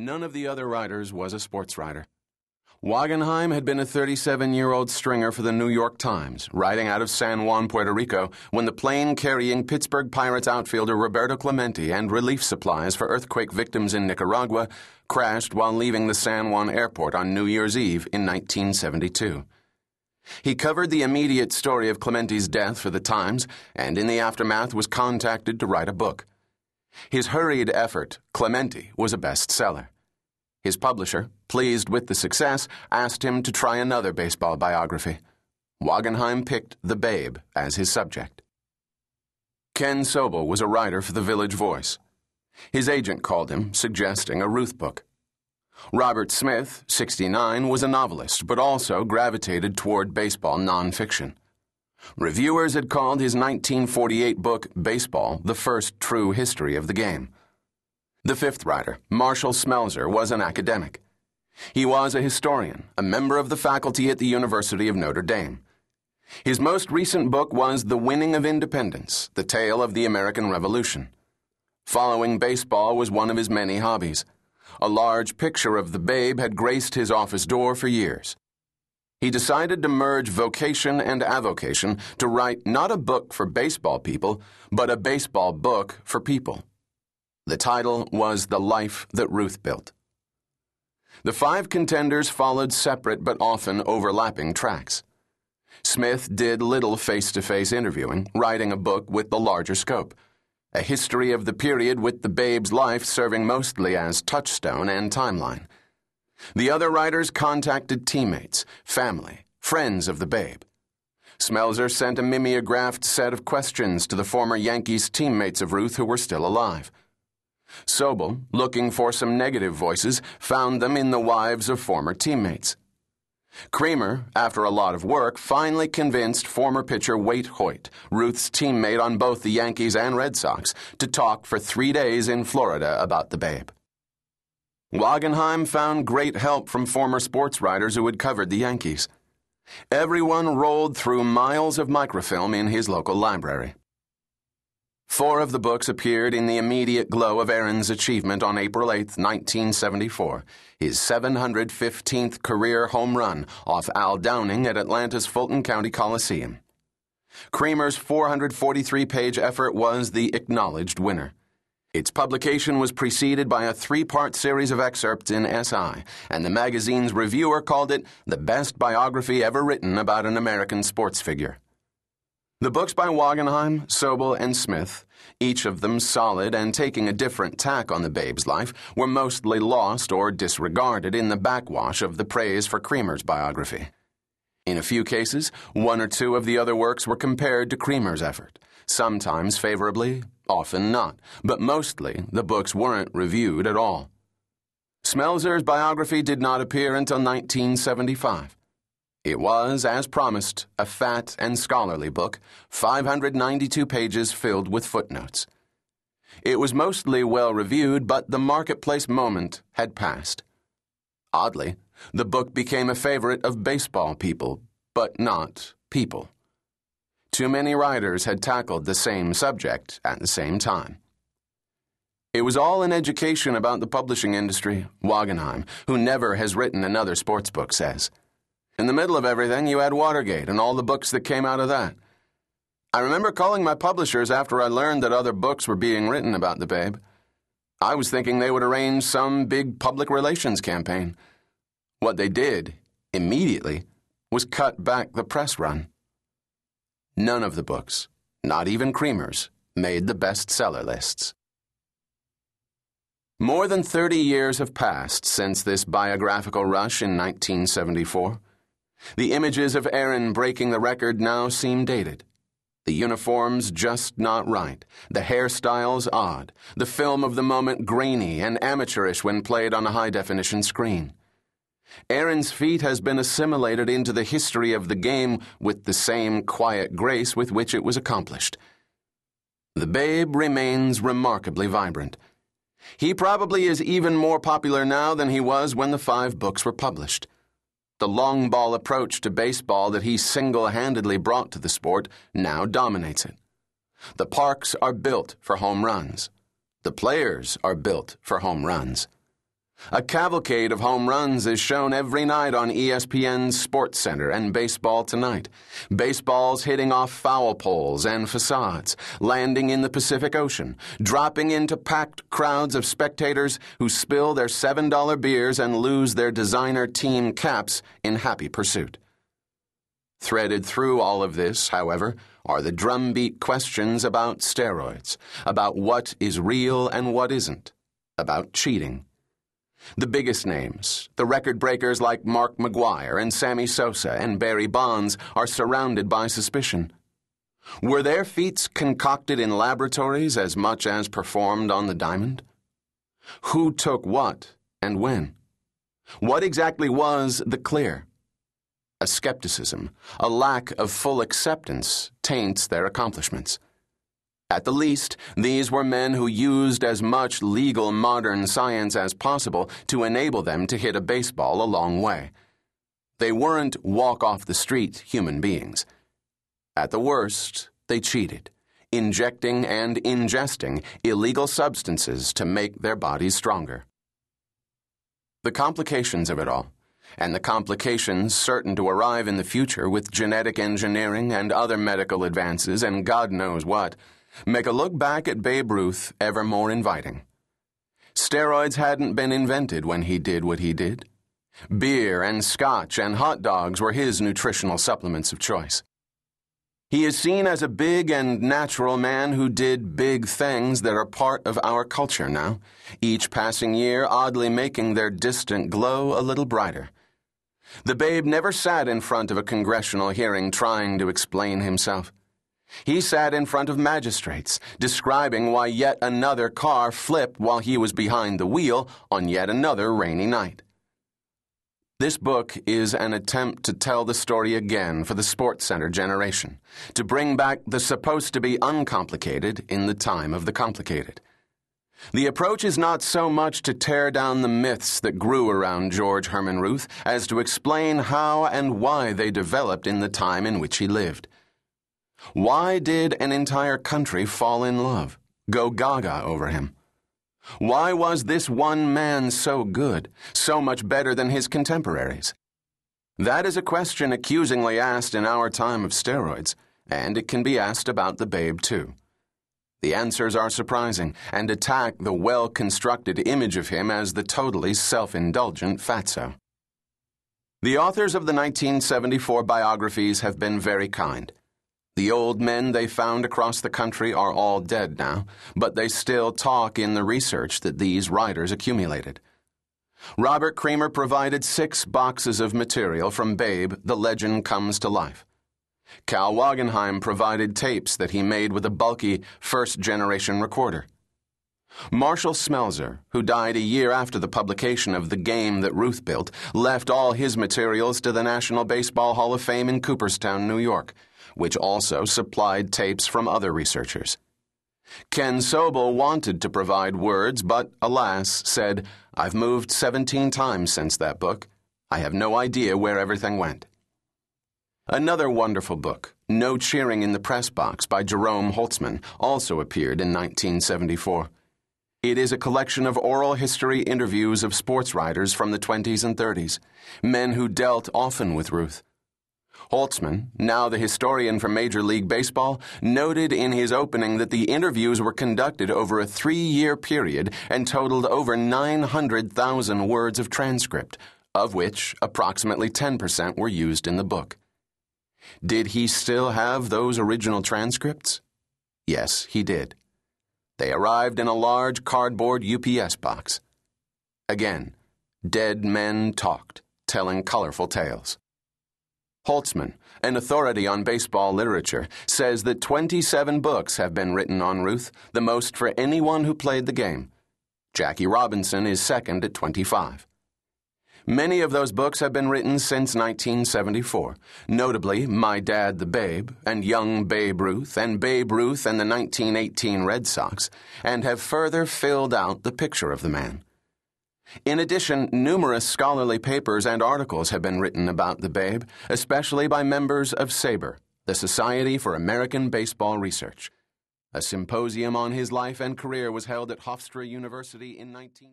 None of the other writers was a sports writer. Wagenheim had been a 37-year-old stringer for the New York Times, writing out of San Juan, Puerto Rico, when the plane carrying Pittsburgh Pirates outfielder Roberto Clemente and relief supplies for earthquake victims in Nicaragua crashed while leaving the San Juan airport on New Year's Eve in 1972. He covered the immediate story of Clemente's death for the Times, and in the aftermath was contacted to write a book. His hurried effort, Clementi, was a bestseller. His publisher, pleased with the success, asked him to try another baseball biography. Wagenheim picked The Babe as his subject. Ken Sobel was a writer for the Village Voice. His agent called him, suggesting a Ruth book. Robert Smith, 69, was a novelist, but also gravitated toward baseball nonfiction. Reviewers had called his 1948 book, Baseball, the first true history of the game. The fifth writer, Marshall Smelser, was an academic. He was a historian, a member of the faculty at the University of Notre Dame. His most recent book was The Winning of Independence, the tale of the American Revolution. Following baseball was one of his many hobbies. A large picture of the Babe had graced his office door for years. He decided to merge vocation and avocation to write not a book for baseball people, but a baseball book for people. The title was The Life That Ruth Built. The five contenders followed separate but often overlapping tracks. Smith did little face-to-face interviewing, writing a book with the larger scope, a history of the period with the Babe's life serving mostly as touchstone and timeline. The other writers contacted teammates, family, friends of the Babe. Smelser sent a mimeographed set of questions to the former Yankees teammates of Ruth who were still alive. Sobel, looking for some negative voices, found them in the wives of former teammates. Creamer, after a lot of work, finally convinced former pitcher Wade Hoyt, Ruth's teammate on both the Yankees and Red Sox, to talk for 3 days in Florida about the Babe. Wagenheim found great help from former sports writers who had covered the Yankees. Everyone rolled through miles of microfilm in his local library. 4 of the books appeared in the immediate glow of Aaron's achievement on April 8, 1974, his 715th career home run off Al Downing at Atlanta's Fulton County Coliseum. Creamer's 443-page effort was the acknowledged winner. Its publication was preceded by a 3-part series of excerpts in SI, and the magazine's reviewer called it the best biography ever written about an American sports figure. The books by Wagenheim, Sobel, and Smith, each of them solid and taking a different tack on the Babe's life, were mostly lost or disregarded in the backwash of the praise for Creamer's biography. In a few cases, 1 or 2 of the other works were compared to Creamer's effort, sometimes favorably, often not, but mostly the books weren't reviewed at all. Smelser's biography did not appear until 1975. It was, as promised, a fat and scholarly book, 592 pages filled with footnotes. It was mostly well-reviewed, but the marketplace moment had passed. Oddly, the book became a favorite of baseball people, but not people. Too many writers had tackled the same subject at the same time. It was all an education about the publishing industry, Wagenheim, who never has written another sports book, says. In the middle of everything, you had Watergate and all the books that came out of that. I remember calling my publishers after I learned that other books were being written about the Babe. I was thinking they would arrange some big public relations campaign. What they did, immediately, was cut back the press run. None of the books, not even Creamer's, made the bestseller lists. More than 30 years have passed since this biographical rush in 1974. The images of Aaron breaking the record now seem dated. The uniforms just not right, the hairstyles odd, the film of the moment grainy and amateurish when played on a high-definition screen. Aaron's feat has been assimilated into the history of the game with the same quiet grace with which it was accomplished. The Babe remains remarkably vibrant. He probably is even more popular now than he was when the 5 books were published. The long ball approach to baseball that he single-handedly brought to the sport now dominates it. The parks are built for home runs. The players are built for home runs. A cavalcade of home runs is shown every night on ESPN's Sports Center and Baseball Tonight. Baseballs hitting off foul poles and facades, landing in the Pacific Ocean, dropping into packed crowds of spectators who spill their $7 beers and lose their designer team caps in happy pursuit. Threaded through all of this, however, are the drumbeat questions about steroids, about what is real and what isn't, about cheating. The biggest names, the record breakers like Mark McGwire and Sammy Sosa and Barry Bonds, are surrounded by suspicion. Were their feats concocted in laboratories as much as performed on the diamond? Who took what and when? What exactly was the clear? A skepticism, a lack of full acceptance taints their accomplishments. At the least, these were men who used as much legal modern science as possible to enable them to hit a baseball a long way. They weren't walk-off-the-street human beings. At the worst, they cheated, injecting and ingesting illegal substances to make their bodies stronger. The complications of it all, and the complications certain to arrive in the future with genetic engineering and other medical advances and God knows what, make a look back at Babe Ruth ever more inviting. Steroids hadn't been invented when he did what he did. Beer and scotch and hot dogs were his nutritional supplements of choice. He is seen as a big and natural man who did big things that are part of our culture now, each passing year oddly making their distant glow a little brighter. The Babe never sat in front of a congressional hearing trying to explain himself. He sat in front of magistrates, describing why yet another car flipped while he was behind the wheel on yet another rainy night. This book is an attempt to tell the story again for the Sports Center generation, to bring back the supposed-to-be uncomplicated in the time of the complicated. The approach is not so much to tear down the myths that grew around George Herman Ruth as to explain how and why they developed in the time in which he lived. Why did an entire country fall in love, go gaga over him? Why was this one man so good, so much better than his contemporaries? That is a question accusingly asked in our time of steroids, and it can be asked about the Babe, too. The answers are surprising and attack the well-constructed image of him as the totally self-indulgent fatso. The authors of the 1974 biographies have been very kind. The old men they found across the country are all dead now, but they still talk in the research that these writers accumulated. Robert Creamer provided 6 boxes of material from Babe, The Legend Comes to Life. Kal Wagenheim provided tapes that he made with a bulky first-generation recorder. Marshall Smelser, who died a year after the publication of The Game That Ruth Built, left all his materials to the National Baseball Hall of Fame in Cooperstown, New York, which also supplied tapes from other researchers. Ken Sobel wanted to provide words, but, alas, said, "I've moved 17 times since that book. I have no idea where everything went." Another wonderful book, No Cheering in the Press Box by Jerome Holtzman, also appeared in 1974. It is a collection of oral history interviews of sports writers from the 20s and 30s, men who dealt often with Ruth. Holtzman, now the historian for Major League Baseball, noted in his opening that the interviews were conducted over a 3-year period and totaled over 900,000 words of transcript, of which approximately 10% were used in the book. Did he still have those original transcripts? Yes, he did. They arrived in a large cardboard UPS box. Again, dead men talked, telling colorful tales. Holtzman, an authority on baseball literature, says that 27 books have been written on Ruth, the most for anyone who played the game. Jackie Robinson is second at 25. Many of those books have been written since 1974, notably My Dad the Babe and Young Babe Ruth and Babe Ruth and the 1918 Red Sox, and have further filled out the picture of the man. In addition, numerous scholarly papers and articles have been written about the Babe, especially by members of Sabre, the Society for American Baseball Research. A symposium on his life and career was held at Hofstra University in 19...